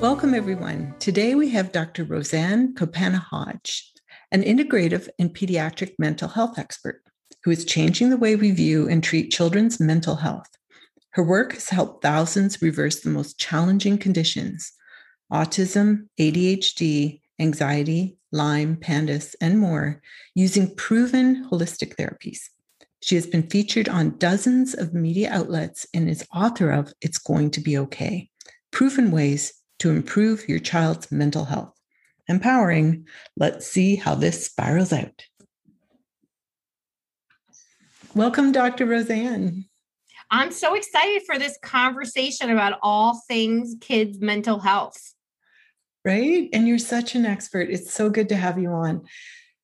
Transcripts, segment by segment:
Welcome, everyone. Today we have Dr. Roseanne Capanna-Hodge, an integrative and pediatric mental health expert who is changing the way we view and treat children's mental health. Her work has helped thousands reverse the most challenging conditions: autism, ADHD, anxiety, Lyme, PANDAS, and more, using proven holistic therapies. She has been featured on dozens of media outlets and is author of It's Going to Be Okay, Proven Ways to Improve Your Child's Mental Health. Empowering. Let's see how this spirals out. Welcome, Dr. Roseanne. I'm so excited for this conversation about all things kids' mental health. Right? And you're such an expert. It's so good to have you on.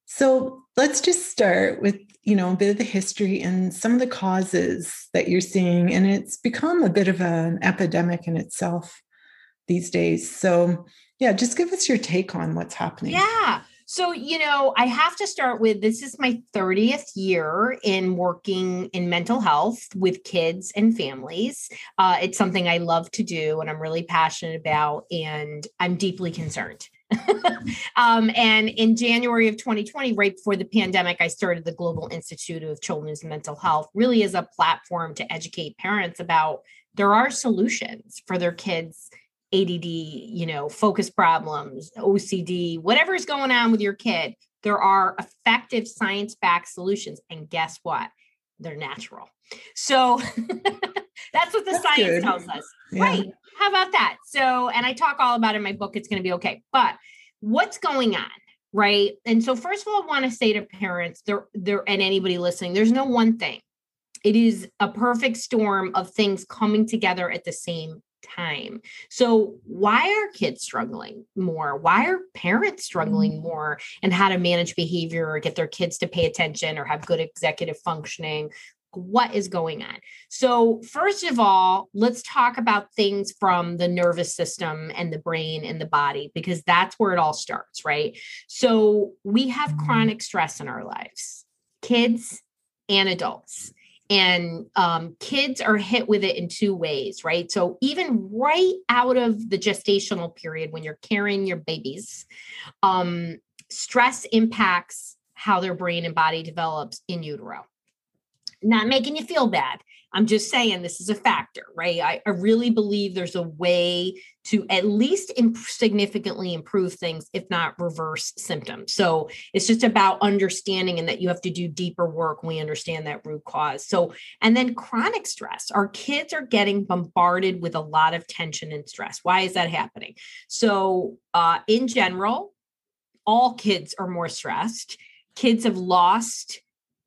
So let's just start with, a bit of the history and some of the causes that you're seeing. And it's become a bit of an epidemic in itself these days. So yeah, just give us your take on what's happening. Yeah. So, I have to start with, this is my 30th year in working in mental health with kids and families. It's something I love to do and I'm really passionate about, and I'm deeply concerned. And in January of 2020, right before the pandemic, I started the Global Institute of Children's Mental Health, really as a platform to educate parents about there are solutions for their kids' ADD, focus problems, OCD, whatever's going on with your kid. There are effective science-backed solutions. And guess what? They're natural. So that's what the science tells us. Yeah. Right. How about that? So, and I talk all about it in my book, It's Going to Be Okay. But what's going on? Right. And so first of all, I want to say to parents there, and anybody listening, there's no one thing. It is a perfect storm of things coming together at the same time. So why are kids struggling more? Why are parents struggling more? And how to manage behavior or get their kids to pay attention or have good executive functioning? What is going on? So first of all, let's talk about things from the nervous system and the brain and the body, because that's where it all starts, right? So we have chronic stress in our lives, kids and adults. And kids are hit with it in two ways, right? So even right out of the gestational period, when you're carrying your babies, stress impacts how their brain and body develops in utero. Not making you feel bad. I'm just saying this is a factor, right? I really believe there's a way to at least significantly improve things, if not reverse symptoms. So it's just about understanding, and that you have to do deeper work. We understand that root cause. So, and then chronic stress. Our kids are getting bombarded with a lot of tension and stress. Why is that happening? So in general, all kids are more stressed. Kids have lost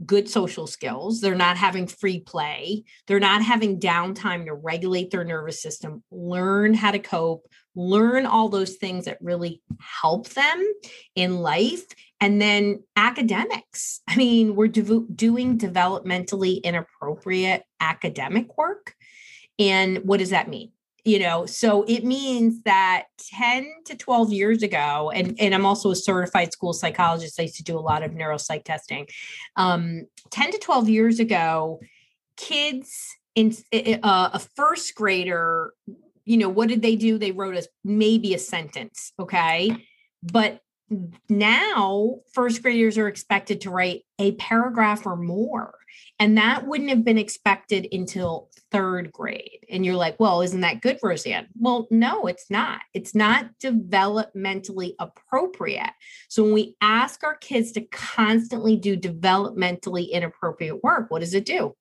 good social skills. They're not having free play. They're not having downtime to regulate their nervous system, learn how to cope, learn all those things that really help them in life. And then academics. I mean, we're doing developmentally inappropriate academic work. And what does that mean? So it means that 10 to 12 years ago, and I'm also a certified school psychologist. I used to do a lot of neuropsych testing. 10 to 12 years ago, kids in a first grader, what did they do? They wrote maybe a sentence. Okay. But now first graders are expected to write a paragraph or more. And that wouldn't have been expected until third grade. And you're like, well, isn't that good, Roseanne? Well, no, it's not. It's not developmentally appropriate. So when we ask our kids to constantly do developmentally inappropriate work, what does it do?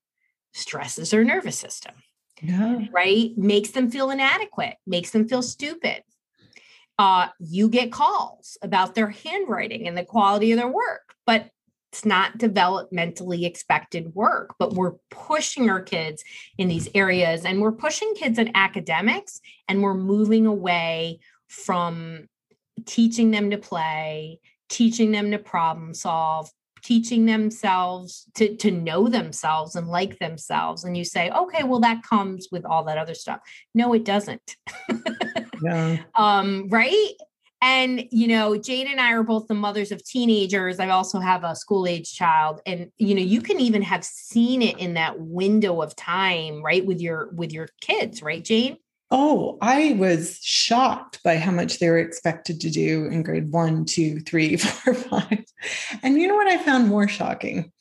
Stresses their nervous system, right? Makes them feel inadequate, makes them feel stupid. You get calls about their handwriting and the quality of their work, but It's not developmentally expected work, but we're pushing our kids in these areas, and we're pushing kids in academics, and we're moving away from teaching them to play, teaching them to problem solve, teaching themselves to know themselves and like themselves. And you say, okay, well, that comes with all that other stuff. No, it doesn't. Yeah. Right. And, you know, Jane and I are both the mothers of teenagers. I also have a school age child, and, you know, you can even have seen it in that window of time, right? With your kids, right, Jane? Oh, I was shocked by how much they were expected to do in grade 1, 2, 3, 4, 5. And you know what I found more shocking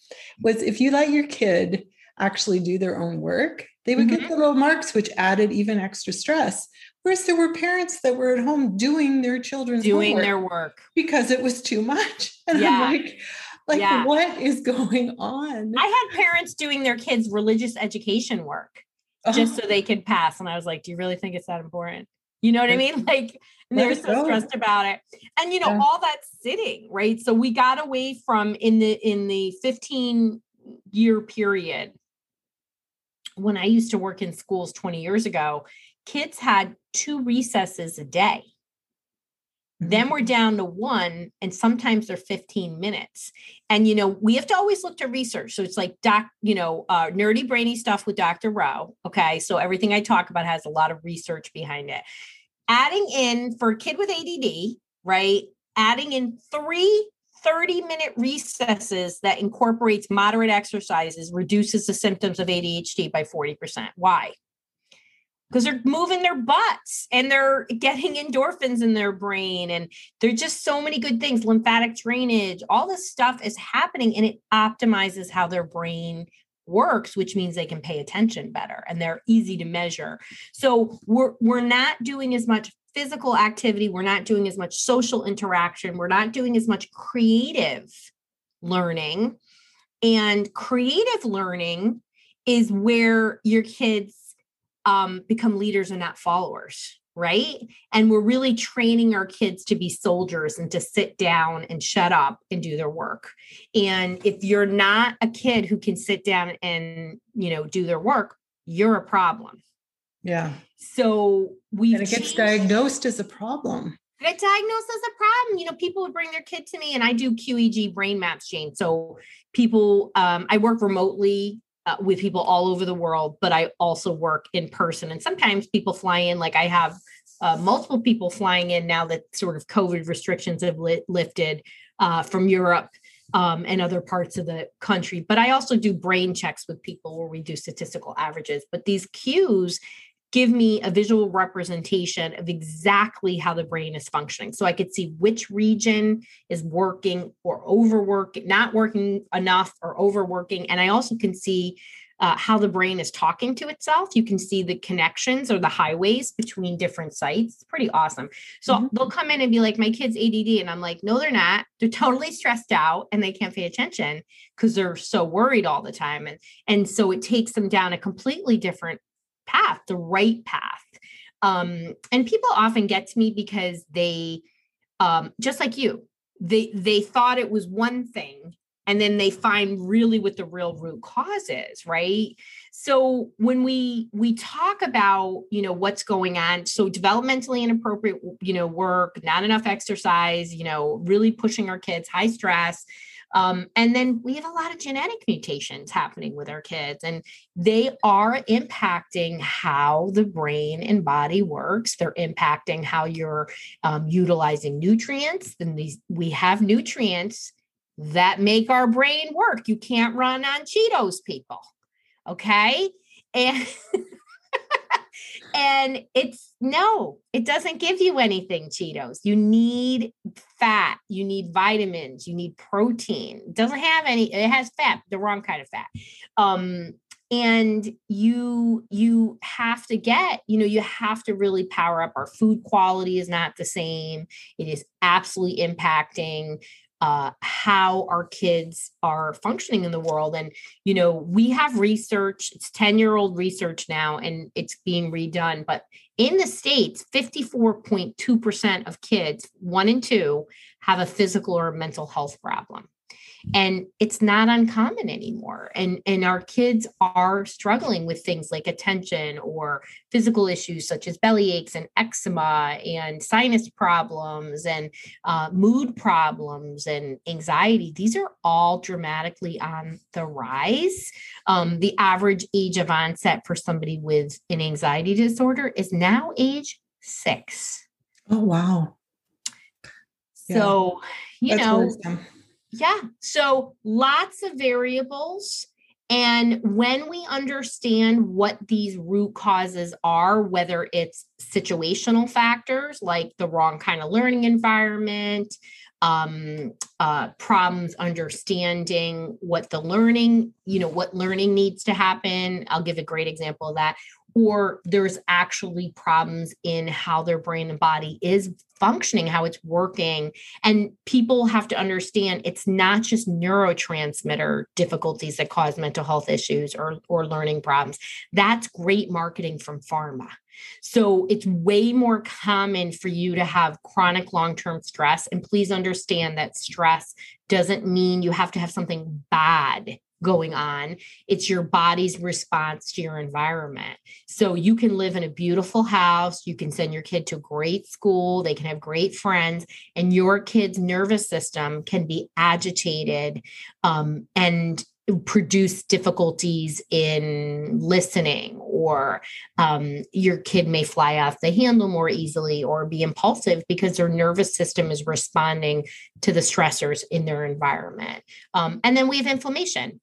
was if you let your kid actually do their own work, they would get the low marks, which added even extra stress. Whereas there were parents that were at home doing their children's homework because it was too much. And yeah. I'm like yeah. What is going on? I had parents doing their kids' religious education work. Just so they could pass. And I was like, do you really think it's that important? You know what I mean? Like, and they were so stressed about it. And, you know, all that sitting, right? So we got away from in the 15-year period, when I used to work in schools 20 years ago, kids had 2 recesses a day. Then we're down to 1, and sometimes they're 15 minutes. And, you know, we have to always look to research. So it's like nerdy brainy stuff with Dr. Rowe. Okay. So everything I talk about has a lot of research behind it. Adding in for a kid with ADD, right? Adding in 3 30-minute recesses that incorporates moderate exercises reduces the symptoms of ADHD by 40%. Why? Because they're moving their butts and they're getting endorphins in their brain. And there's just so many good things, lymphatic drainage, all this stuff is happening, and it optimizes how their brain works, which means they can pay attention better and they're easy to measure. So we're not doing as much physical activity. We're not doing as much social interaction. We're not doing as much creative learning. And creative learning is where your kids become leaders and not followers, right? And we're really training our kids to be soldiers and to sit down and shut up and do their work. And if you're not a kid who can sit down and, you know, do their work, you're a problem. Yeah. So it gets diagnosed as a problem. Get diagnosed as a problem. You know, people would bring their kid to me, and I do QEEG brain maps, Jane. So people, I work remotely with people all over the world, but I also work in person. And sometimes people fly in, like I have multiple people flying in now that sort of COVID restrictions have lifted from Europe and other parts of the country. But I also do brain checks with people where we do statistical averages. But these cues give me a visual representation of exactly how the brain is functioning. So I could see which region is working or overworking, not working enough or overworking. And I also can see how the brain is talking to itself. You can see the connections or the highways between different sites. It's pretty awesome. So they'll come in and be like, my kid's ADD. And I'm like, no, they're not. They're totally stressed out and they can't pay attention because they're so worried all the time. And so it takes them down a completely different path, the right path. And people often get to me because they, just like you, they thought it was one thing, and then they find really what the real root cause is, right? So when we talk about, you know, what's going on, so developmentally inappropriate, you know, work, not enough exercise, you know, really pushing our kids, high stress. And then we have a lot of genetic mutations happening with our kids, and they are impacting how the brain and body works. They're impacting how you're utilizing nutrients. And we have nutrients that make our brain work. You can't run on Cheetos, people. Okay. And and it doesn't give you anything, Cheetos. You need fat, you need vitamins, you need protein. It doesn't have any, it has fat, the wrong kind of fat. And you have to get, you know, you have to really power up. Our food quality is not the same. It is absolutely impacting how our kids are functioning in the world. And, you know, we have research, it's 10-year-old research now, and it's being redone. But in the States, 54.2% of kids, 1 in 2, have a physical or mental health problem. And it's not uncommon anymore. And our kids are struggling with things like attention or physical issues such as belly aches and eczema and sinus problems and mood problems and anxiety. These are all dramatically on the rise. The average age of onset for somebody with an anxiety disorder is now age 6. Oh, wow. So, yeah. So lots of variables. And when we understand what these root causes are, whether it's situational factors like the wrong kind of learning environment, problems understanding what the learning, what learning needs to happen. I'll give a great example of that. Or there's actually problems in how their brain and body is functioning, how it's working. And people have to understand it's not just neurotransmitter difficulties that cause mental health issues or learning problems. That's great marketing from pharma. So it's way more common for you to have chronic long-term stress. And please understand that stress doesn't mean you have to have something bad going on. It's your body's response to your environment. So you can live in a beautiful house. You can send your kid to great school. They can have great friends, and your kid's nervous system can be agitated, and produce difficulties in listening, or your kid may fly off the handle more easily or be impulsive because their nervous system is responding to the stressors in their environment. And then we have inflammation.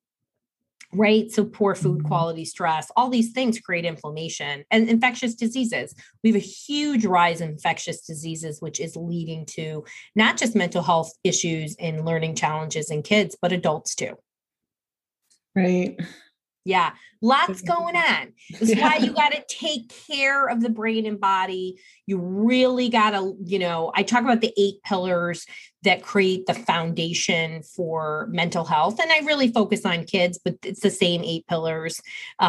Right? So poor food quality, stress, all these things create inflammation and infectious diseases. We have a huge rise in infectious diseases, which is leading to not just mental health issues and learning challenges in kids, but adults too. Right. Yeah. Lots going on. It's why you got to take care of the brain and body. You really got to, I talk about the 8 pillars that create the foundation for mental health. And I really focus on kids, but it's the same 8 pillars,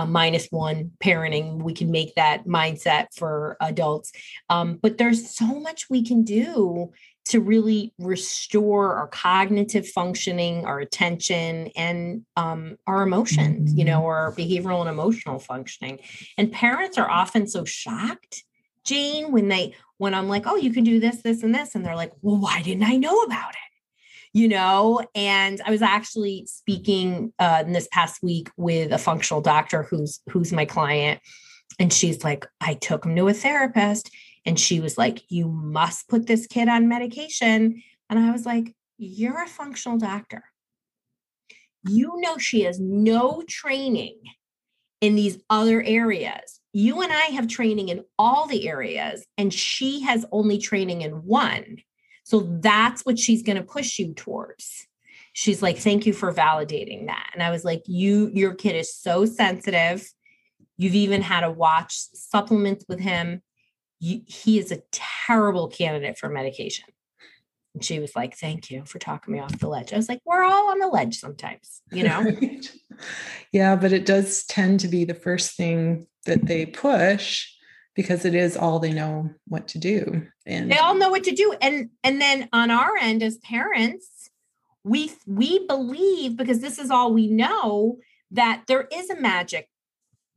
minus one parenting. We can make that mindset for adults. But there's so much we can do to really restore our cognitive functioning, our attention, and our emotions, our behavioral and emotional functioning. And parents are often so shocked, Jane, when I'm like, oh, you can do this, this, and this. And they're like, well, why didn't I know about it? And I was actually speaking this past week with a functional doctor who's my client. And she's like, I took him to a therapist. And she was like, you must put this kid on medication. And I was like, you're a functional doctor. She has no training in these other areas. You and I have training in all the areas, and she has only training in one. So that's what she's going to push you towards. She's like, thank you for validating that. And I was like, your kid is so sensitive. You've even had to watch supplements with him. He is a terrible candidate for medication. And she was like, thank you for talking me off the ledge. I was like, we're all on the ledge sometimes, Yeah, but it does tend to be the first thing that they push because it is all they know what to do. And they all know what to do. And then on our end as parents, we believe, because this is all we know, that there is a magic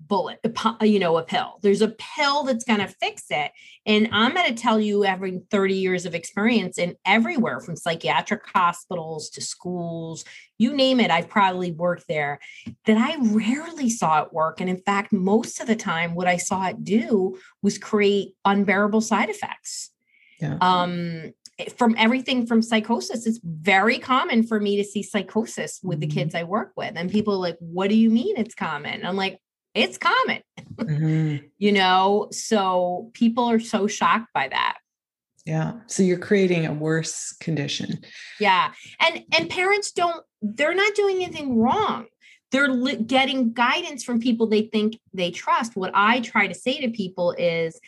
bullet, a pill. There's a pill that's going to fix it. And I'm going to tell you, having 30 years of experience in everywhere from psychiatric hospitals to schools, you name it, I've probably worked there, that I rarely saw it work. And in fact, most of the time, what I saw it do was create unbearable side effects. Yeah. From everything from psychosis. It's very common for me to see psychosis with the kids I work with. And people are like, what do you mean it's common? And I'm like, it's common, so people are so shocked by that. Yeah. So you're creating a worse condition. Yeah. And parents they're not doing anything wrong. They're getting guidance from people they think they trust. What I try to say to people is,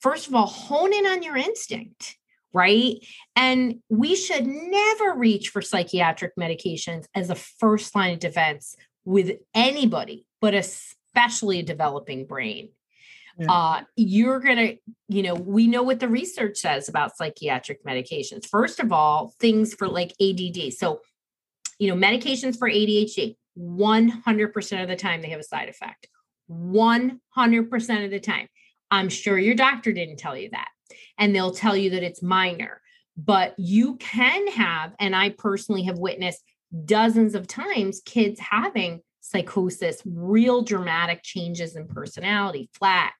first of all, hone in on your instinct. Right? And we should never reach for psychiatric medications as a first line of defense with anybody, but especially a developing brain. Yeah. You're going to, we know what the research says about psychiatric medications. First of all, things for like ADD. So, medications for ADHD, 100% of the time they have a side effect. 100% of the time. I'm sure your doctor didn't tell you that. And they'll tell you that it's minor, but you can have, and I personally have witnessed dozens of times, kids having psychosis, real dramatic changes in personality, flat.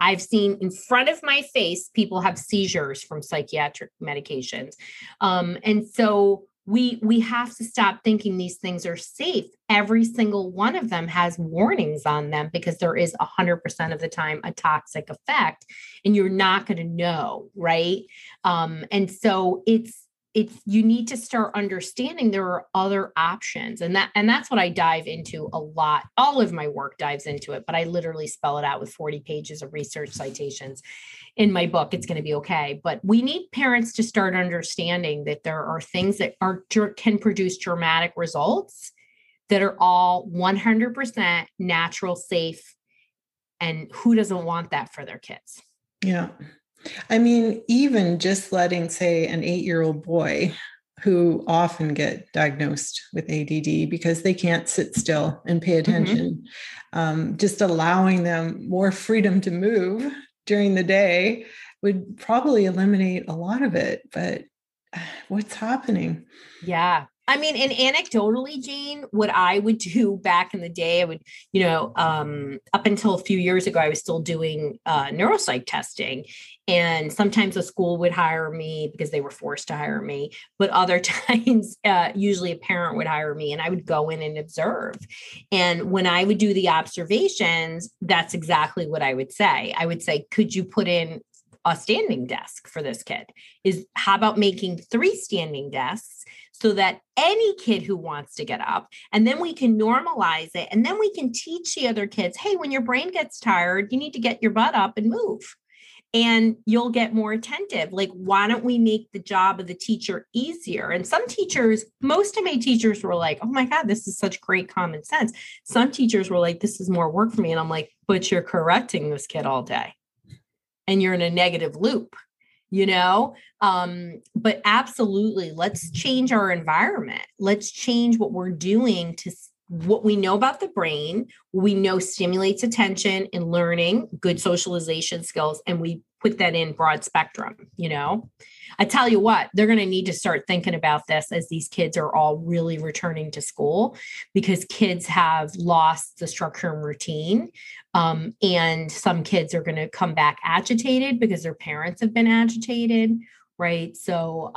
I've seen in front of my face, people have seizures from psychiatric medications. And so we have to stop thinking these things are safe. Every single one of them has warnings on them because there is 100% of the time a toxic effect and you're not going to know, right? And so you need to start understanding there are other options. And that's what I dive into a lot. All of my work dives into it, but I literally spell it out with 40 pages of research citations in my book. It's going to be okay. But we need parents to start understanding that there are things that can produce dramatic results that are all 100% natural, safe. And who doesn't want that for their kids? Yeah. I mean, even just letting, say, an 8-year-old boy who often get diagnosed with ADD because they can't sit still and pay attention, just allowing them more freedom to move during the day would probably eliminate a lot of it. But what's happening? Yeah. I mean, and anecdotally, Jane, what I would do back in the day, I would, up until a few years ago, I was still doing neuropsych testing. And sometimes a school would hire me because they were forced to hire me. But other times, usually a parent would hire me and I would go in and observe. And when I would do the observations, that's exactly what I would say. I would say, could you put in a standing desk for this kid? How about making 3 standing desks so that any kid who wants to get up, and then we can normalize it. And then we can teach the other kids, hey, when your brain gets tired, you need to get your butt up and move and you'll get more attentive. Like, why don't we make the job of the teacher easier? And most of my teachers were like, oh my God, this is such great common sense. Some teachers were like, this is more work for me. And I'm like, but you're correcting this kid all day and you're in a negative loop. But absolutely, let's change our environment. Let's change what we're doing to what we know about the brain. We know stimulates attention and learning, good socialization skills. And we put that in broad spectrum. I tell you what, they're going to need to start thinking about this as these kids are all really returning to school, because kids have lost the structure and routine. And some kids are going to come back agitated because their parents have been agitated. Right. So,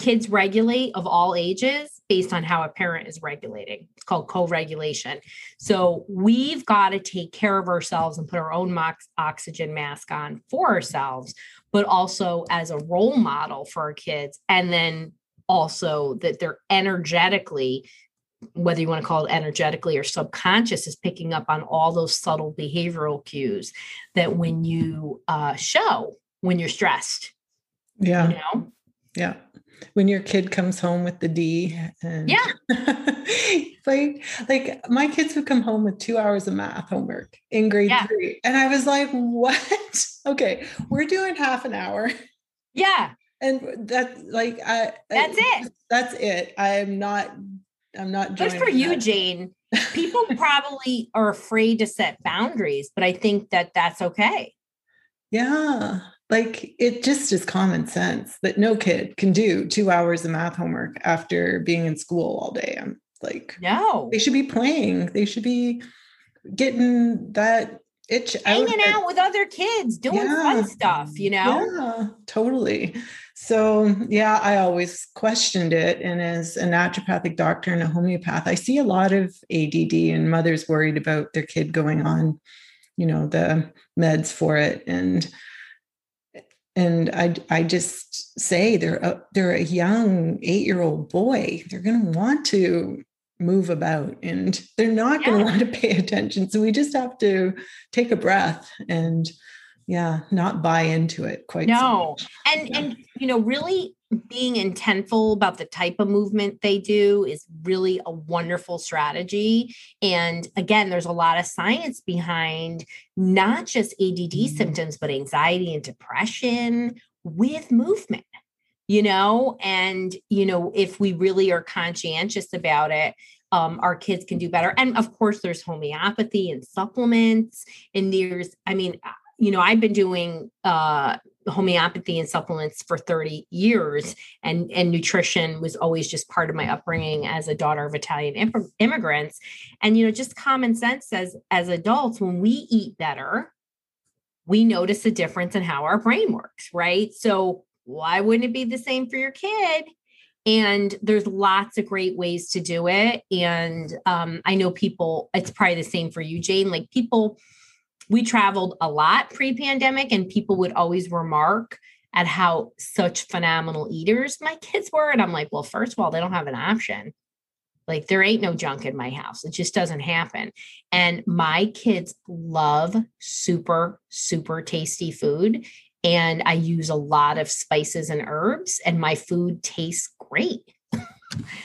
kids regulate of all ages based on how a parent is regulating. It's called co-regulation. So we've got to take care of ourselves and put our own oxygen mask on for ourselves, but also as a role model for our kids. And then also that they're energetically, whether you want to call it energetically or subconscious, is picking up on all those subtle behavioral cues that when you show when you're stressed. Yeah. Yeah. When your kid comes home with the D and like my kids have come home with 2 hours of math homework in grade 3. And I was like, what? Okay. We're doing half an hour. Yeah. And that's it. I'm not good for you, Jane. People probably are afraid to set boundaries, but I think that that's okay. Yeah. Like, it just is common sense that no kid can do 2 hours of math homework after being in school all day. I'm like, no, they should be playing. They should be getting that itch out. Hanging out with other kids, doing fun stuff, Yeah, totally. So I always questioned it. And as a naturopathic doctor and a homeopath, I see a lot of ADD and mothers worried about their kid going on, the meds for it. And I just say they're a young 8-year-old boy. They're going to want to move about and they're not going to want to pay attention. So we just have to take a breath and not buy into it quite. No. So much. And really being intentful about the type of movement they do is really a wonderful strategy. And again, there's a lot of science behind not just ADD symptoms, but anxiety and depression with movement. you know, and, you know, if we really are conscientious about it, our kids can do better. And of course, there's homeopathy and supplements, and there's, I mean, you know, I've been doing homeopathy and supplements for 30 years, and nutrition was always just part of my upbringing as a daughter of Italian immigrants. And, you know, just common sense says as adults, when we eat better, we notice a difference in how our brain works, right? So why wouldn't it be the same for your kid? And there's lots of great ways to do it. And I know people, it's probably the same for you, Jane, like people, we traveled a lot pre-pandemic, and people would always remark at how such phenomenal eaters my kids were. And I'm like, well, first of all, they don't have an option. Like, there ain't no junk in my house. It just doesn't happen. And my kids love super, super tasty food. And I use a lot of spices and herbs, and my food tastes great.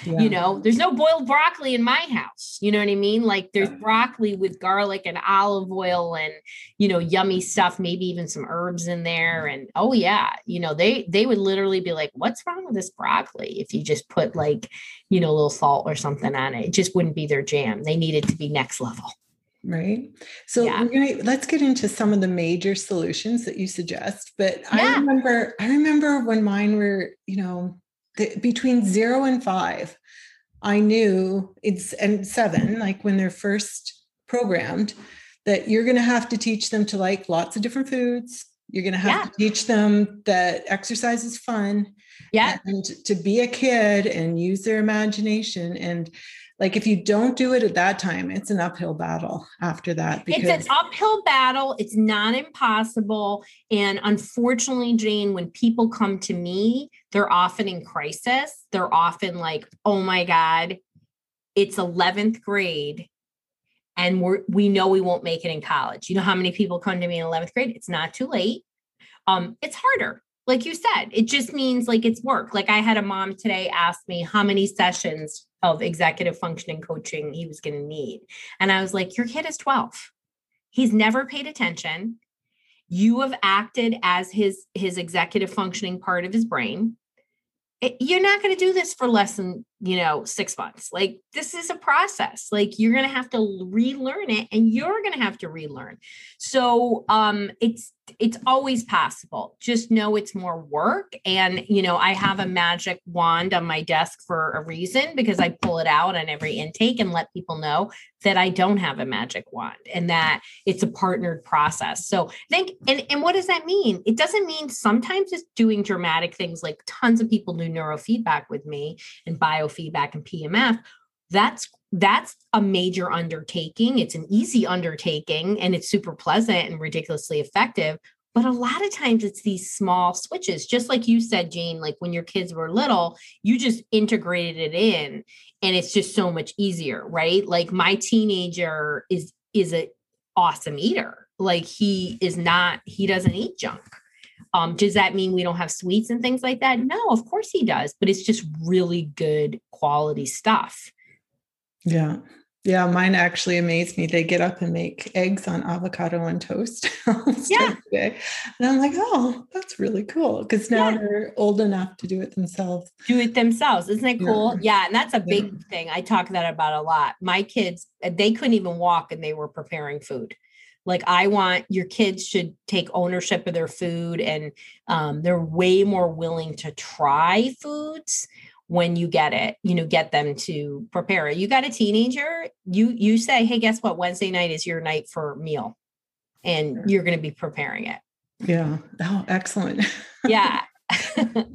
Yeah. You know, there's no boiled broccoli in my house. You know what I mean? Like, there's broccoli with garlic and olive oil and, you know, yummy stuff, maybe even some herbs in there. And, oh yeah, you know, they would literally be like, what's wrong with this broccoli? If you just put, like, you know, a little salt or something on it, it just wouldn't be their jam. They need it to be next level. Right. So let's get into some of the major solutions that you suggest. But I remember when mine were, you know, between 0 and 5, I knew and 7, like when they're first programmed, that you're going to have to teach them to like lots of different foods. You're going to have to teach them that exercise is fun. Yeah. And to be a kid and use their imagination. And like, if you don't do it at that time, it's an uphill battle after that. It's an uphill battle. It's not impossible. And unfortunately, Jane, when people come to me, they're often in crisis. They're often like, oh my God, it's 11th grade. And we know we won't make it in college. You know how many people come to me in 11th grade? It's not too late. It's harder. Like you said, it just means like it's work. Like, I had a mom today ask me how many sessions of executive functioning coaching he was going to need. And I was like, your kid is 12. He's never paid attention. You have acted as his executive functioning part of his brain. You're not going to do this for less than, you know, 6 months. Like, this is a process. Like, you're going to have to relearn it, and you're going to have to relearn. So it's always possible. Just know it's more work. And, you know, I have a magic wand on my desk for a reason, because I pull it out on every intake and let people know that I don't have a magic wand and that it's a partnered process. So and what does that mean? It doesn't mean sometimes it's doing dramatic things, like tons of people do neurofeedback with me and biofeedback and PMF. That's a major undertaking. It's an easy undertaking, and it's super pleasant and ridiculously effective. But a lot of times it's these small switches, just like you said, Jane, like when your kids were little, you just integrated it in, and it's just so much easier, right? Like, my teenager is an awesome eater. Like, he doesn't eat junk. Does that mean we don't have sweets and things like that? No, of course he does, but it's just really good quality stuff. Yeah. Yeah. Mine actually amaze me. They get up and make eggs on avocado and toast. Today. And I'm like, oh, that's really cool. Cause now they're old enough to do it themselves. Isn't it cool? Yeah. And that's a big thing. I talk that about a lot. My kids, they couldn't even walk, and they were preparing food. Like, your kids should take ownership of their food, and they're way more willing to try foods when you get it, you know, get them to prepare it. You got a teenager, you say, hey, guess what? Wednesday night is your night for meal, and you're going to be preparing it. Yeah. Oh, excellent. Yeah.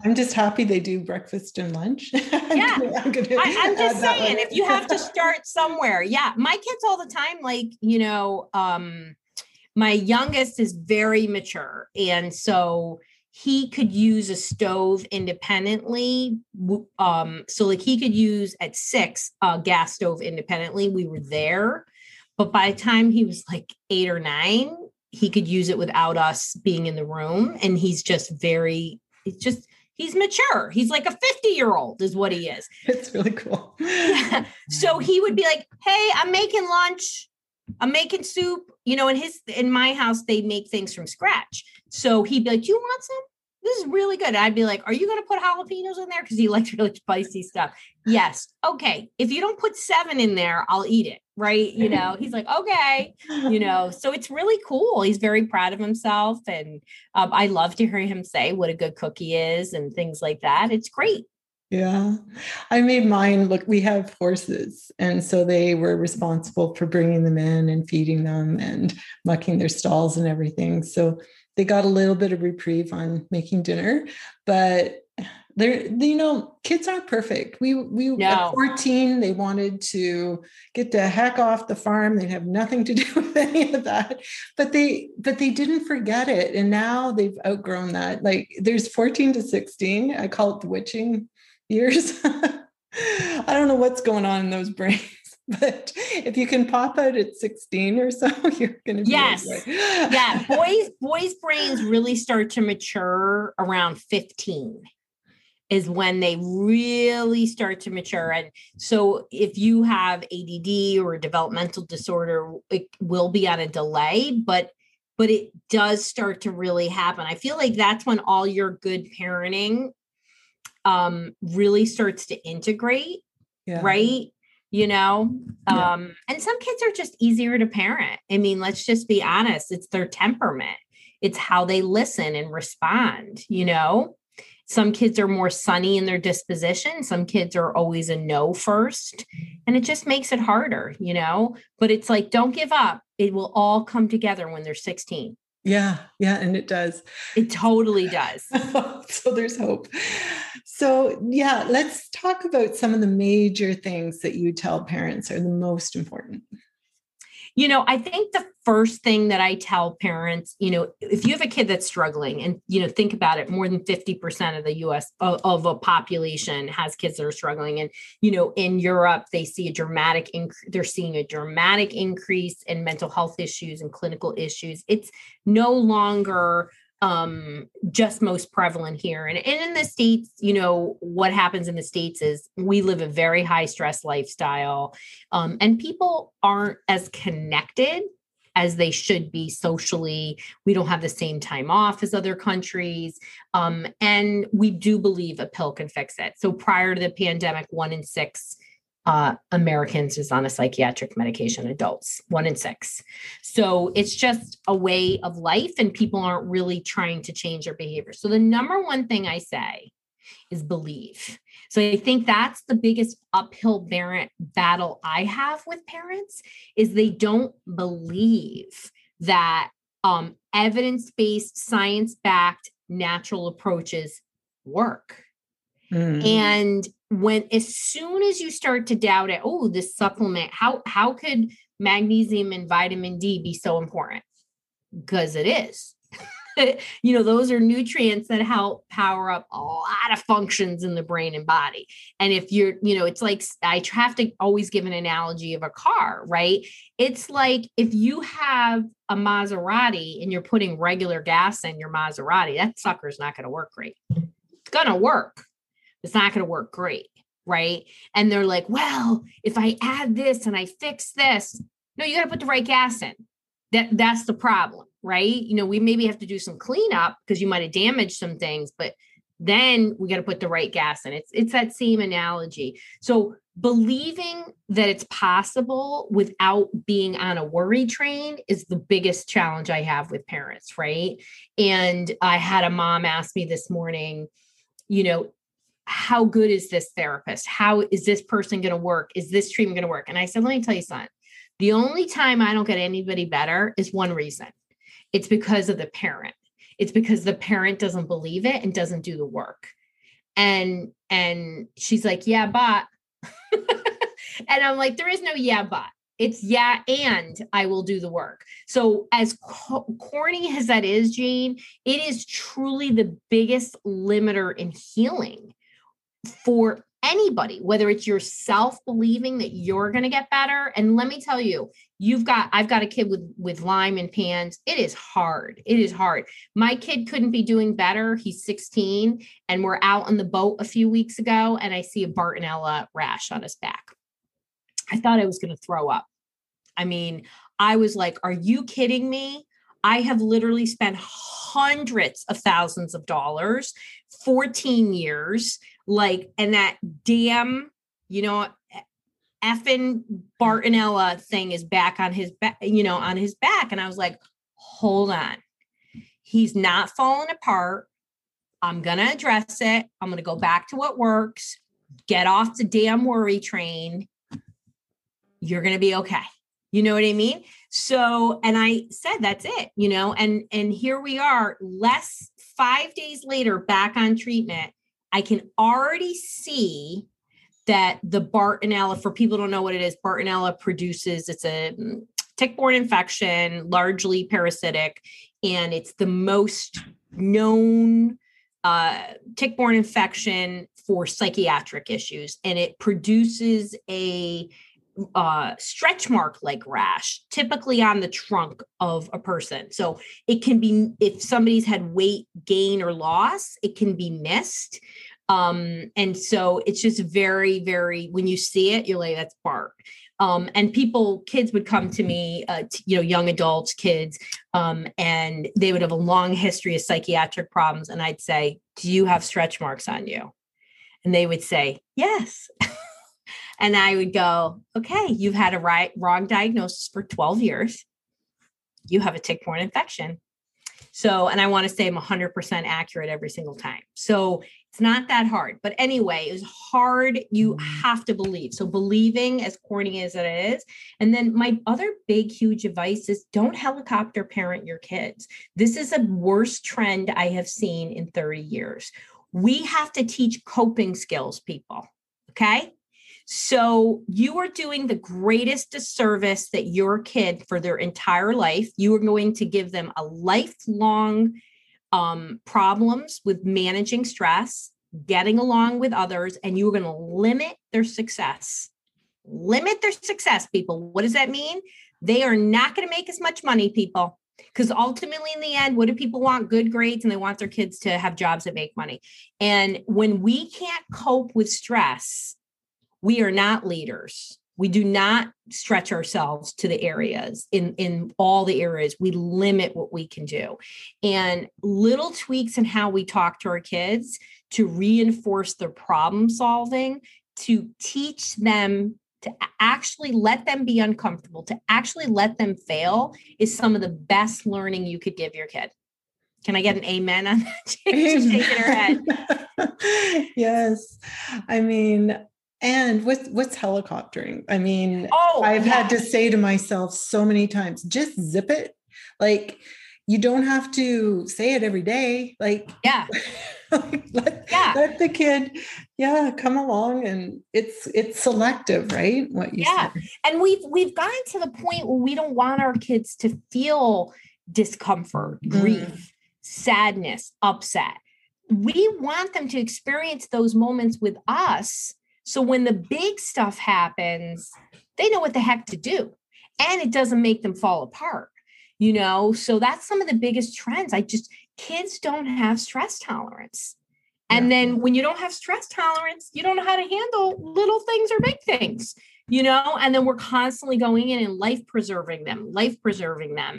I'm just happy they do breakfast and lunch. Yeah. I'm just saying, if you have to start somewhere. Yeah. My kids all the time, like, you know, my youngest is very mature. And so he could use a stove independently. So like, he could use at 6 a gas stove independently. We were there, but by the time he was like 8 or 9, he could use it without us being in the room. And he's mature. He's like a 50-year-old is what he is. It's really cool. Yeah. So he would be like, hey, I'm making lunch. I'm making soup, you know, in my house, they make things from scratch. So he'd be like, do you want some? this is really good. I'd be like, are you going to put jalapenos in there? Because he likes really spicy stuff. Yes. Okay. If you don't put 7 in there, I'll eat it. Right. You know, he's like, okay, you know, so it's really cool. He's very proud of himself. And I love to hear him say what a good cookie is and things like that. It's great. Yeah. I made mine. Look, we have horses. And so they were responsible for bringing them in and feeding them and mucking their stalls and everything. So they got a little bit of reprieve on making dinner, but they're, you know, kids aren't perfect. We at 14, they wanted to get to heck off the farm. They'd have nothing to do with any of that, but they didn't forget it. And now they've outgrown that. Like there's 14 to 16. I call it the witching years. I don't know what's going on in those brains. But if you can pop out at 16 or so, you're going to be yes. Right. Yeah. Boys' brains really start to mature around 15 is when they really start to mature. And so if you have ADD or a developmental disorder, it will be on a delay, but it does start to really happen. I feel like that's when all your good parenting really starts to integrate, yeah. Right? You know, and some kids are just easier to parent. I mean, let's just be honest. It's their temperament. It's how they listen and respond. You know, some kids are more sunny in their disposition. Some kids are always a no first, and it just makes it harder, you know, but it's like, don't give up. It will all come together when they're 16. Yeah. Yeah. And it does. It totally does. So there's hope. So yeah, let's talk about some of the major things that you tell parents are the most important. You know, I think the first thing that I tell parents, you know, if you have a kid that's struggling and, you know, think about it, more than 50% of the US of a population has kids that are struggling. And, you know, in Europe, they see a dramatic increase in mental health issues and clinical issues. It's no longer just most prevalent here. And in the States, you know, what happens in the States is we live a very high stress lifestyle, and people aren't as connected as they should be socially. We don't have the same time off as other countries. And we do believe a pill can fix it. So prior to the pandemic, 1 in 6 Americans is on a psychiatric medication, adults, 1 in 6. So it's just a way of life and people aren't really trying to change their behavior. So the number one thing I say is believe. So I think that's the biggest uphill battle I have with parents is they don't believe that evidence-based, science-backed, natural approaches work. Mm. And as soon as you start to doubt it, oh, this supplement, how could magnesium and vitamin D be so important? Because it is, you know, those are nutrients that help power up a lot of functions in the brain and body. And if you're, you know, it's like, I have to always give an analogy of a car, right? It's like, if you have a Maserati and you're putting regular gas in your Maserati, that sucker's not going to work great. It's going to work. It's not going to work great, right? And they're like, well, if I add this and I fix this, no, you got to put the right gas in. That's the problem, right? You know, we maybe have to do some cleanup because you might have damaged some things, but then we got to put the right gas in. It's that same analogy. So believing that it's possible without being on a worry train is the biggest challenge I have with parents, right? And I had a mom ask me this morning, you know, how good is this therapist? How is this person going to work? Is this treatment going to work? And I said, let me tell you something. The only time I don't get anybody better is one reason. It's because of the parent. It's because the parent doesn't believe it and doesn't do the work. And she's like, yeah, but, and I'm like, there is no yeah, but. It's yeah, and I will do the work. So as corny as that is, Jane, it is truly the biggest limiter in healing for anybody, whether it's yourself believing that you're going to get better. And let me tell you, I've got a kid with Lyme and PANDAS. It is hard. It is hard. My kid couldn't be doing better. He's 16 and we're out on the boat a few weeks ago. And I see a Bartonella rash on his back. I thought I was going to throw up. I mean, I was like, are you kidding me? I have literally spent hundreds of thousands of dollars, 14 years, like, and that damn, you know, effing Bartonella thing is back on his back, you know, on his back. And I was like, hold on, he's not falling apart. I'm going to address it. I'm going to go back to what works, get off the damn worry train. You're going to be okay. You know what I mean? So, and I said, that's it, you know, and here we are, less 5 days later, back on treatment. I can already see that the Bartonella, for people who don't know what it is, Bartonella produces, it's a tick-borne infection, largely parasitic, and it's the most known tick-borne infection for psychiatric issues. And it produces a stretch mark like rash, typically on the trunk of a person. So it can be, if somebody's had weight gain or loss, it can be missed. And so it's just very, very, when you see it, you're like, that's Bart. And people, kids would come to me, you know, young adults, kids, and they would have a long history of psychiatric problems. And I'd say, do you have stretch marks on you? And they would say, yes. And I would go, okay, you've had a wrong diagnosis for 12 years. You have a tick-borne infection. So, and I want to say I'm 100% accurate every single time. So it's not that hard, but anyway, it was hard. You have to believe. So believing, as corny as it is. And then my other big, huge advice is don't helicopter parent your kids. This is a worst trend I have seen in 30 years. We have to teach coping skills, people. Okay. So you are doing the greatest disservice that your kid for their entire life. You are going to give them a lifelong problems with managing stress, getting along with others, and you are going to limit their success. Limit their success, people. What does that mean? They are not going to make as much money, people. Because ultimately, in the end, what do people want? Good grades, and they want their kids to have jobs that make money. And when we can't cope with stress, we are not leaders. We do not stretch ourselves to the areas in all the areas. We limit what we can do. And little tweaks in how we talk to our kids to reinforce their problem solving, to teach them to actually let them be uncomfortable, to actually let them fail is some of the best learning you could give your kid. Can I get an amen on that? She's shaking her head. Yes. I mean, and what's helicoptering? I mean, I've had to say to myself so many times, just zip it. Like, you don't have to say it every day. Like, yeah. Let the kid, come along, and it's selective, right? What you say. And we've gotten to the point where we don't want our kids to feel discomfort, grief, sadness, upset. We want them to experience those moments with us. So when the big stuff happens, they know what the heck to do, and it doesn't make them fall apart, you know? So that's some of the biggest trends. Kids don't have stress tolerance. And then when you don't have stress tolerance, you don't know how to handle little things or big things, you know? And then we're constantly going in and life preserving them.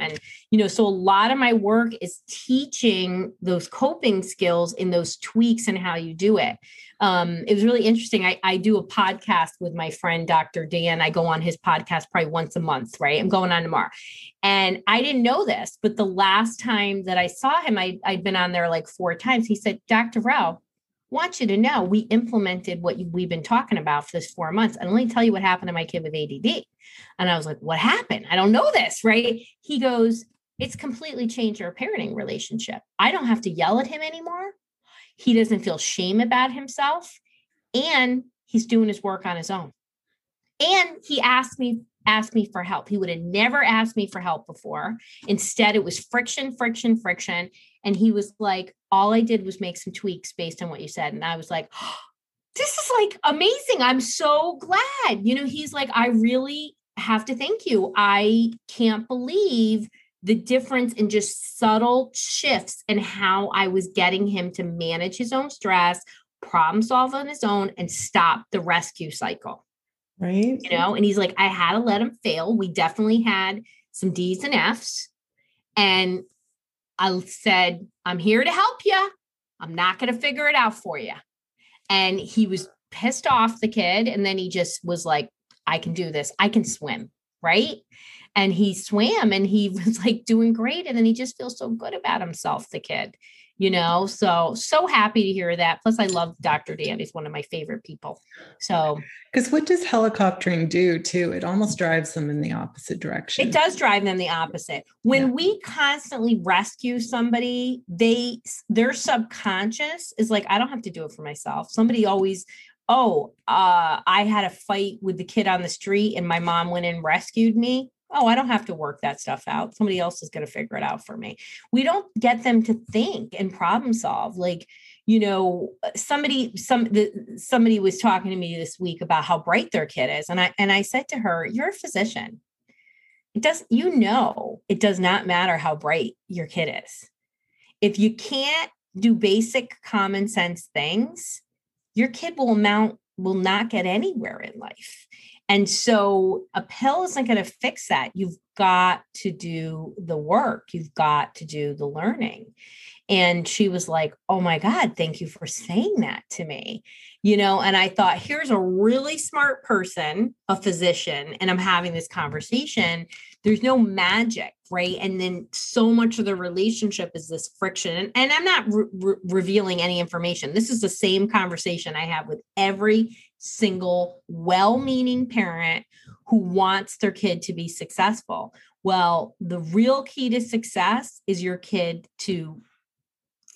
And, you know, so a lot of my work is teaching those coping skills in those tweaks and how you do it. It was really interesting. I do a podcast with my friend, Dr. Dan. I go on his podcast probably once a month, right? I'm going on tomorrow. And I didn't know this, but the last time that I saw him, I'd been on there like 4 times. He said, Dr. Rao, want you to know we implemented what we've been talking about for this 4 months. And let me tell you what happened to my kid with ADD. And I was like, what happened? I don't know this, right? He goes, it's completely changed our parenting relationship. I don't have to yell at him anymore. He doesn't feel shame about himself, and he's doing his work on his own. And he asked me for help. He would have never asked me for help before. Instead, it was friction. And he was like, all I did was make some tweaks based on what you said. And I was like, oh, this is like amazing. I'm so glad. You know, he's like, I really have to thank you. I can't believe the difference in just subtle shifts and how I was getting him to manage his own stress, problem solve on his own, and stop the rescue cycle. Right. You know, and he's like, I had to let him fail. We definitely had some D's and F's, and I said, I'm here to help you. I'm not going to figure it out for you. And he was pissed off, the kid. And then he just was like, I can do this. I can swim. Right. And he swam and he was like doing great. And then he just feels so good about himself, the kid, you know, so happy to hear that. Plus I love Dr. Dan. He's one of my favorite people. So. Because what does helicoptering do too? It almost drives them in the opposite direction. It does drive them the opposite. When we constantly rescue somebody, their subconscious is like, I don't have to do it for myself. Somebody always, I had a fight with the kid on the street and my mom went and rescued me. Oh, I don't have to work that stuff out. Somebody else is going to figure it out for me. We don't get them to think and problem solve. Like, you know, somebody was talking to me this week about how bright their kid is. And I said to her, you're a physician. It does not matter how bright your kid is. If you can't do basic common sense things, your kid will not get anywhere in life. And so a pill isn't going to fix that. You've got to do the work. You've got to do the learning. And she was like, oh my God, thank you for saying that to me. You know, and I thought, here's a really smart person, a physician, and I'm having this conversation. There's no magic, right? And then so much of the relationship is this friction. And I'm not revealing any information. This is the same conversation I have with every single well-meaning parent who wants their kid to be successful. Well, the real key to success is your kid to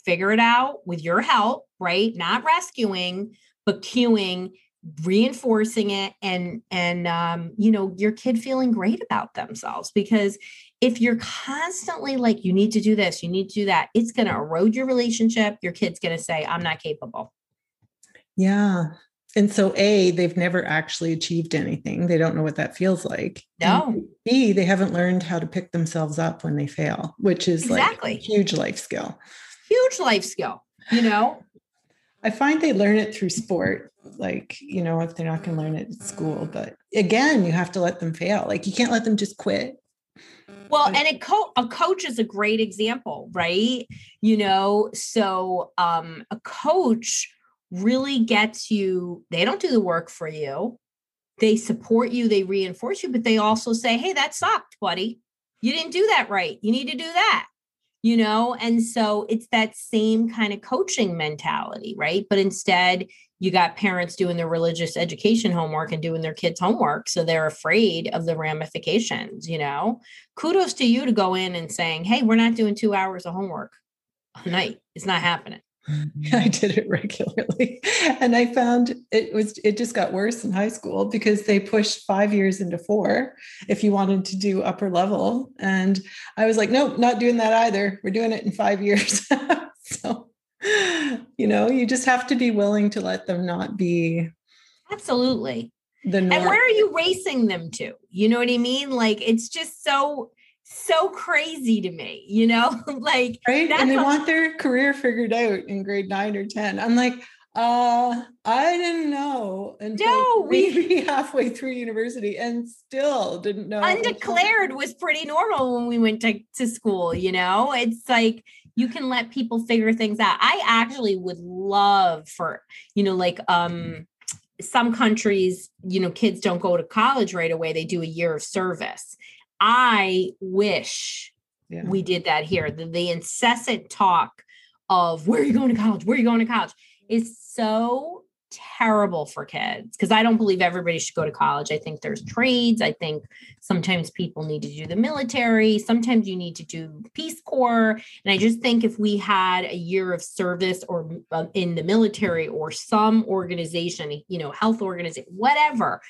figure it out with your help, right? Not rescuing, but cueing, reinforcing it, and you know, your kid feeling great about themselves. Because if you're constantly like, you need to do this, you need to do that, it's going to erode your relationship. Your kid's going to say, I'm not capable. Yeah. And so A, they've never actually achieved anything. They don't know what that feels like. No. And B, they haven't learned how to pick themselves up when they fail, which is like a huge life skill. Huge life skill, you know? I find they learn it through sport. Like, you know, if they're not going to learn it at school, but again, you have to let them fail. Like you can't let them just quit. Well, and a coach is a great example, right? You know, so a coach really gets you, they don't do the work for you. They support you, they reinforce you, but they also say, hey, that sucked, buddy. You didn't do that right. You need to do that. You know, and so it's that same kind of coaching mentality, right? But instead, you got parents doing their religious education homework and doing their kids' homework. So they're afraid of the ramifications, you know. Kudos to you to go in and saying, hey, we're not doing 2 hours of homework a night. It's not happening. I did it regularly. And I found it just got worse in high school because they pushed 5 years into 4 if you wanted to do upper level. And I was like, nope, not doing that either. We're doing it in 5 years. So, you know, you just have to be willing to let them not be. Absolutely. And where are you racing them to? You know what I mean? Like, it's just so crazy to me, you know, like, right? And they want their career figured out in grade 9 or 10. I'm like, I didn't know until maybe halfway through university and still didn't know. Undeclared was pretty normal when we went to school, you know. It's like, you can let people figure things out. I actually would love for, you know, like, some countries, you know, kids don't go to college right away. They do a year of service. I wish we did that here. The incessant talk of where are you going to college? Where are you going to college is so terrible for kids. Because I don't believe everybody should go to college. I think there's trades. I think sometimes people need to do the military. Sometimes you need to do Peace Corps. And I just think if we had a year of service or in the military or some organization, you know, health organization, whatever,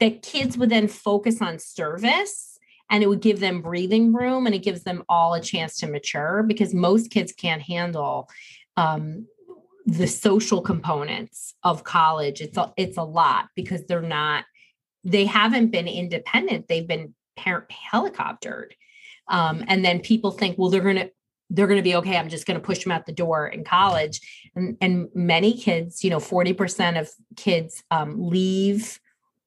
that kids would then focus on service. And it would give them breathing room and it gives them all a chance to mature, because most kids can't handle the social components of college. It's a lot because they haven't been independent. They've been parent helicoptered. And then people think, well, they're going to be okay. I'm just going to push them out the door in college. And many kids, you know, 40% of kids leave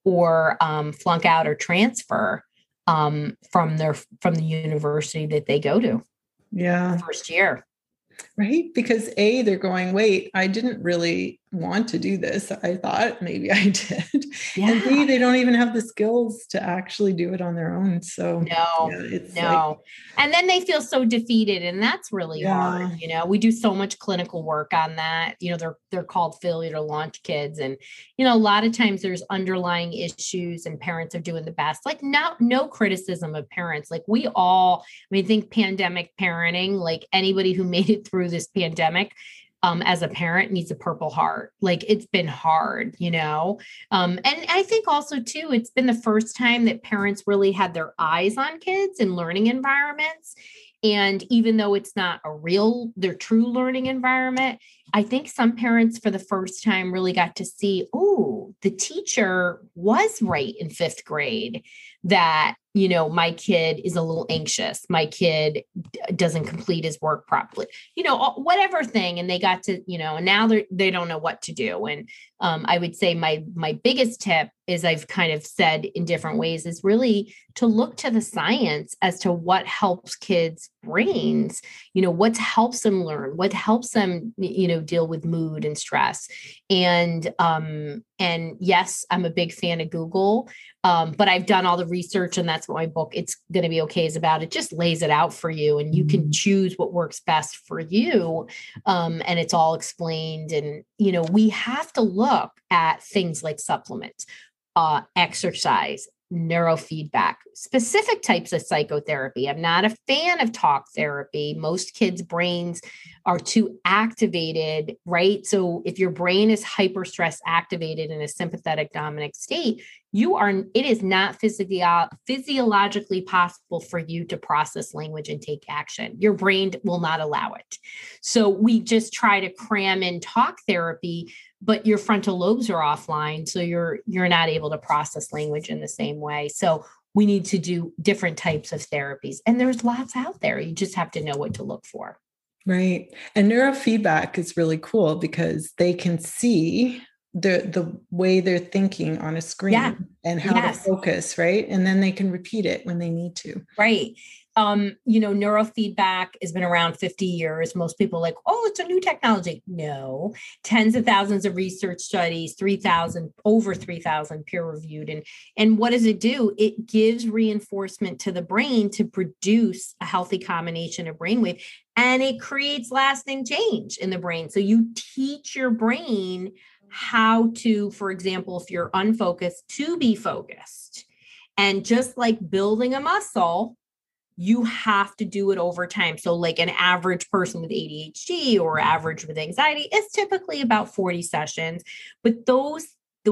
or flunk out or transfer from the university that they go to. yeah. first year. Right. Because they're going, wait, I didn't really want to do this. I thought maybe I did. Yeah. And B, they don't even have the skills to actually do it on their own. So no. Like, and then they feel so defeated, and that's really hard. You know, we do so much clinical work on that. You know, they're called failure to launch kids. And, you know, a lot of times there's underlying issues and parents are doing the best, like no criticism of parents. Like we all, think pandemic parenting, like anybody who made it through this pandemic, as a parent needs a Purple Heart. Like it's been hard, you know? And I think also too, it's been the first time that parents really had their eyes on kids in learning environments. And even though it's not their true learning environment, I think some parents for the first time really got to see, oh, the teacher was right in fifth grade that, you know, my kid is a little anxious. My kid doesn't complete his work properly, you know, whatever thing. And they got to, you know, and now they don't know what to do. And I would say my biggest tip is, I've kind of said in different ways, is really to look to the science as to what helps kids' brains, you know, what helps them learn, what helps them, you know, deal with mood and stress. And yes, I'm a big fan of Google, but I've done all the research, and that's what my book, It's Going to Be Okay, is about. It just lays it out for you, and you can choose what works best for you. And it's all explained. And, you know, we have to look at things like supplements, exercise, neurofeedback, specific types of psychotherapy. I'm not a fan of talk therapy. Most kids' brains are too activated, right? So if your brain is hyper stress activated in a sympathetic dominant state, it is not physiologically possible for you to process language and take action. Your brain will not allow it. So we just try to cram in talk therapy, but your frontal lobes are offline. So you're not able to process language in the same way. So we need to do different types of therapies. And there's lots out there. You just have to know what to look for. Right. And neurofeedback is really cool because they can see the way they're thinking on a screen and how to focus, right? And then they can repeat it when they need to. Right. You know, neurofeedback has been around 50 years. Most people are like, oh, it's a new technology. No, tens of thousands of research studies, over 3,000 peer reviewed. And what does it do? It gives reinforcement to the brain to produce a healthy combination of brainwave, and it creates lasting change in the brain. So you teach your brain how to, for example, if you're unfocused, to be focused. And just like building a muscle, you have to do it over time. So like an average person with ADHD or average with anxiety, it's typically about 40 sessions. But the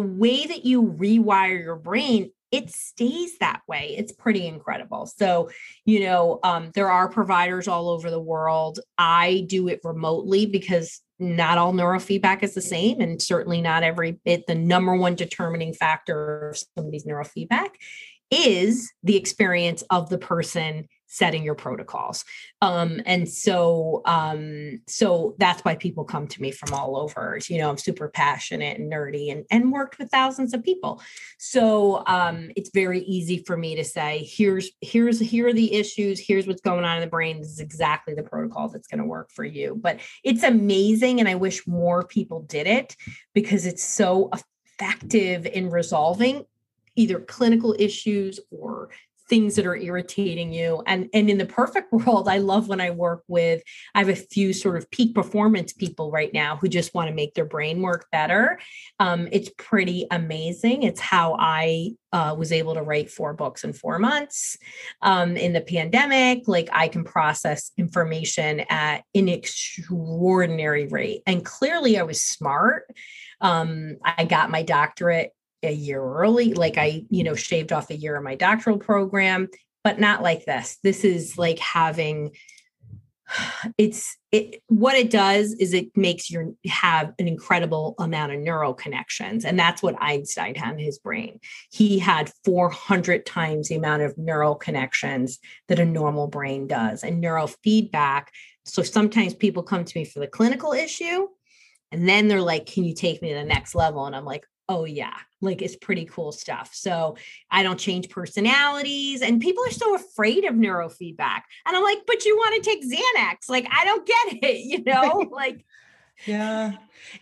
way that you rewire your brain, it stays that way. It's pretty incredible. So, you know, there are providers all over the world. I do it remotely because not all neurofeedback is the same, and certainly not every bit. The number one determining factor of somebody's neurofeedback is the experience of the person setting your protocols. So that's why people come to me from all over. You know, I'm super passionate and nerdy and worked with thousands of people. So it's very easy for me to say, here are the issues, here's what's going on in the brain. This is exactly the protocol that's going to work for you. But it's amazing. And I wish more people did it because it's so effective in resolving either clinical issues or things that are irritating you. And in the perfect world, I love when I have a few sort of peak performance people right now who just want to make their brain work better. It's pretty amazing. It's how I was able to write 4 books in 4 months in the pandemic. Like I can process information at an extraordinary rate. And clearly I was smart. I got my doctorate a year early, like I, you know, shaved off a year of my doctoral program, but not like this. This is like what it does is it makes you have an incredible amount of neural connections. And that's what Einstein had in his brain. He had 400 times the amount of neural connections that a normal brain does, and neurofeedback. So sometimes people come to me for the clinical issue, and then they're like, can you take me to the next level? And I'm like, oh yeah, like it's pretty cool stuff. So I don't change personalities, and people are so afraid of neurofeedback. And I'm like, but you want to take Xanax. Like, I don't get it, you know, like, yeah.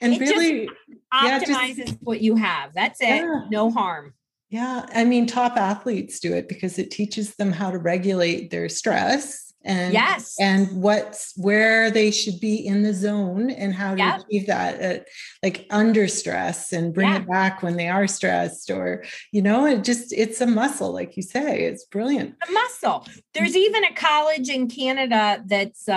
And really optimizes what you have. That's it. Yeah. No harm. Yeah. I mean, top athletes do it because it teaches them how to regulate their stress and, yes, and what's where they should be in the zone and how to achieve that at, like, under stress and bring it back when they are stressed, or, you know, it just, it's a muscle. Like you say, it's brilliant. A muscle. There's even a college in Canada that's,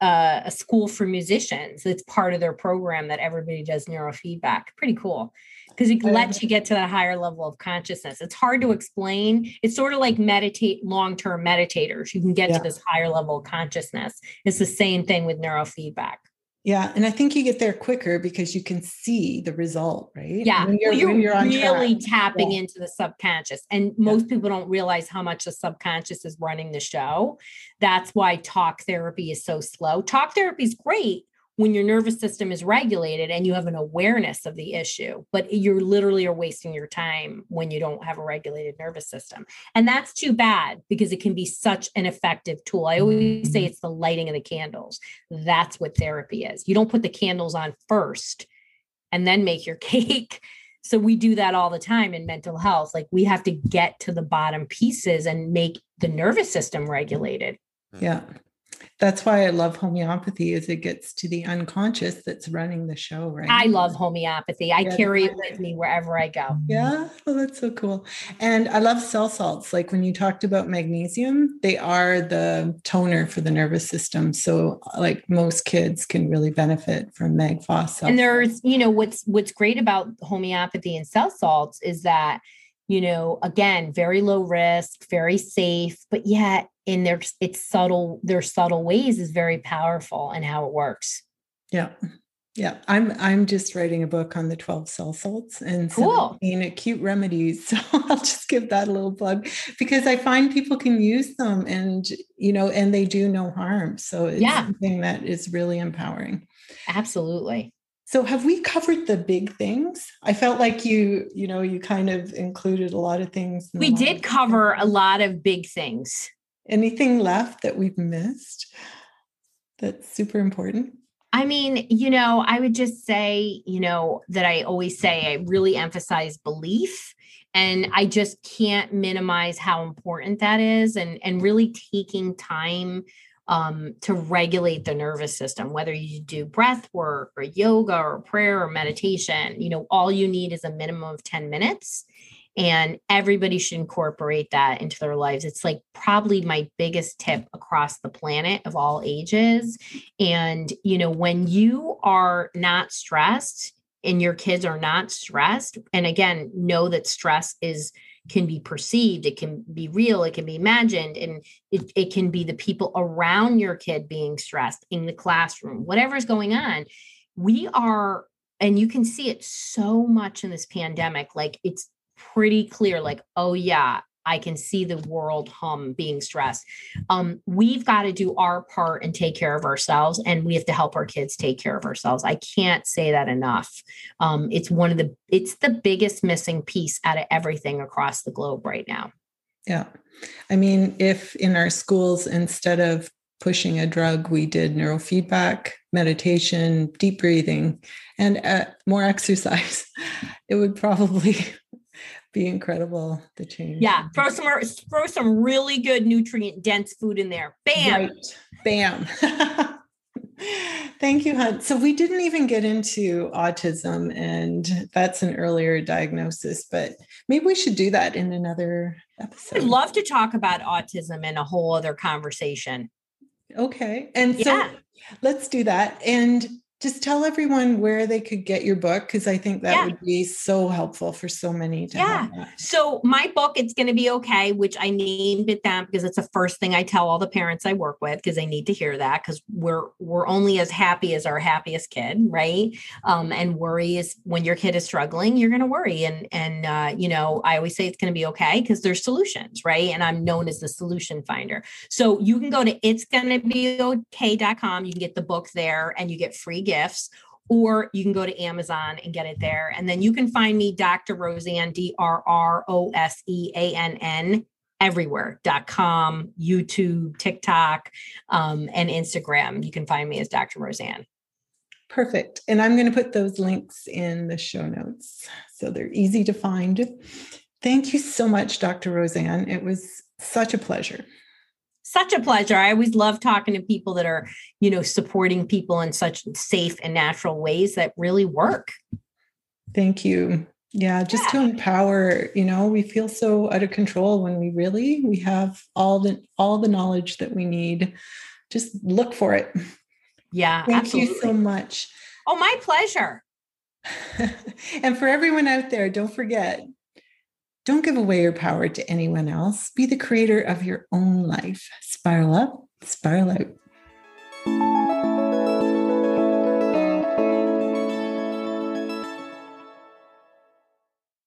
a school for musicians. That's part of their program that everybody does neurofeedback. Pretty cool. Because it lets you get to that higher level of consciousness. It's hard to explain. It's sort of like meditate, long-term meditators. You can get to this higher level of consciousness. It's the same thing with neurofeedback. Yeah. And I think you get there quicker because you can see the result, right? Yeah. When you're on really track, tapping into the subconscious. And most people don't realize how much the subconscious is running the show. That's why talk therapy is so slow. Talk therapy is great when your nervous system is regulated and you have an awareness of the issue, but you're literally are wasting your time when you don't have a regulated nervous system. And that's too bad because it can be such an effective tool. I always say it's the lighting of the candles. That's what therapy is. You don't put the candles on first and then make your cake. So we do that all the time in mental health. Like, we have to get to the bottom pieces and make the nervous system regulated. Yeah. That's why I love homeopathy, is it gets to the unconscious that's running the show, right? I love homeopathy. I carry it with me wherever I go. Yeah. Well, that's so cool. And I love cell salts. Like, when you talked about magnesium, they are the toner for the nervous system. So, like, most kids can really benefit from Mag Phos. And there's, you know, what's great about homeopathy and cell salts is that, you know, again, very low risk, very safe, but yet in their subtle ways is very powerful in how it works. Yeah. Yeah. I'm just writing a book on the 12 cell salts and cool. 17 acute remedies. So I'll just give that a little plug, because I find people can use them and, you know, and they do no harm. So it's something that is really empowering. Absolutely. So have we covered the big things? I felt like you know, you kind of included a lot of things. We did cover a lot of big things. Anything left that we've missed that's super important? I mean, you know, I would just say, you know, that I always say I really emphasize belief, and I just can't minimize how important that is, and really taking time to regulate the nervous system, whether you do breath work or yoga or prayer or meditation. You know, all you need is a minimum of 10 minutes, and everybody should incorporate that into their lives. It's like probably my biggest tip across the planet of all ages. And, you know, when you are not stressed and your kids are not stressed, and again, know that stress can be perceived, it can be real, it can be imagined, and it can be the people around your kid being stressed in the classroom, whatever's going on. We are, and you can see it so much in this pandemic, like it's pretty clear, like, oh yeah, I can see the world being stressed. We've got to do our part and take care of ourselves, and we have to help our kids take care of ourselves. I can't say that enough. It's the biggest missing piece out of everything across the globe right now. Yeah. I mean, if in our schools, instead of pushing a drug, we did neurofeedback, meditation, deep breathing, and more exercise, it would probably be incredible, the change. Yeah. Throw some really good nutrient dense food in there. Bam. Right. Bam. Thank you, Hunt. So we didn't even get into autism, and that's an earlier diagnosis, but maybe we should do that in another episode. I'd love to talk about autism in a whole other conversation. Okay. And so let's do that. And just tell everyone where they could get your book, because I think that would be so helpful for so many to have that. So my book, It's Going to Be Okay, which I named it that because it's the first thing I tell all the parents I work with, because they need to hear that, because we're only as happy as our happiest kid, right? And worry is, when your kid is struggling, you're going to worry. And you know, I always say it's going to be okay because there's solutions, right? And I'm known as the solution finder. So you can go to itsgonnabeokay.com. You can get the book there, and you get free gifts, or you can go to Amazon and get it there. And then you can find me, Dr. Roseanne, DRROSEANN, everywhere, .com, YouTube, TikTok, and Instagram. You can find me as Dr. Roseanne. Perfect. And I'm going to put those links in the show notes, so they're easy to find. Thank you so much, Dr. Roseanne. It was such a pleasure. Such a pleasure. I always love talking to people that are, you know, supporting people in such safe and natural ways that really work. Thank you. Yeah. Just to empower, you know, we feel so out of control when we have all the knowledge that we need. Just look for it. Yeah. Thank absolutely. You so much. Oh, my pleasure. And for everyone out there, don't forget, don't give away your power to anyone else. Be the creator of your own life. Spiral up, spiral out.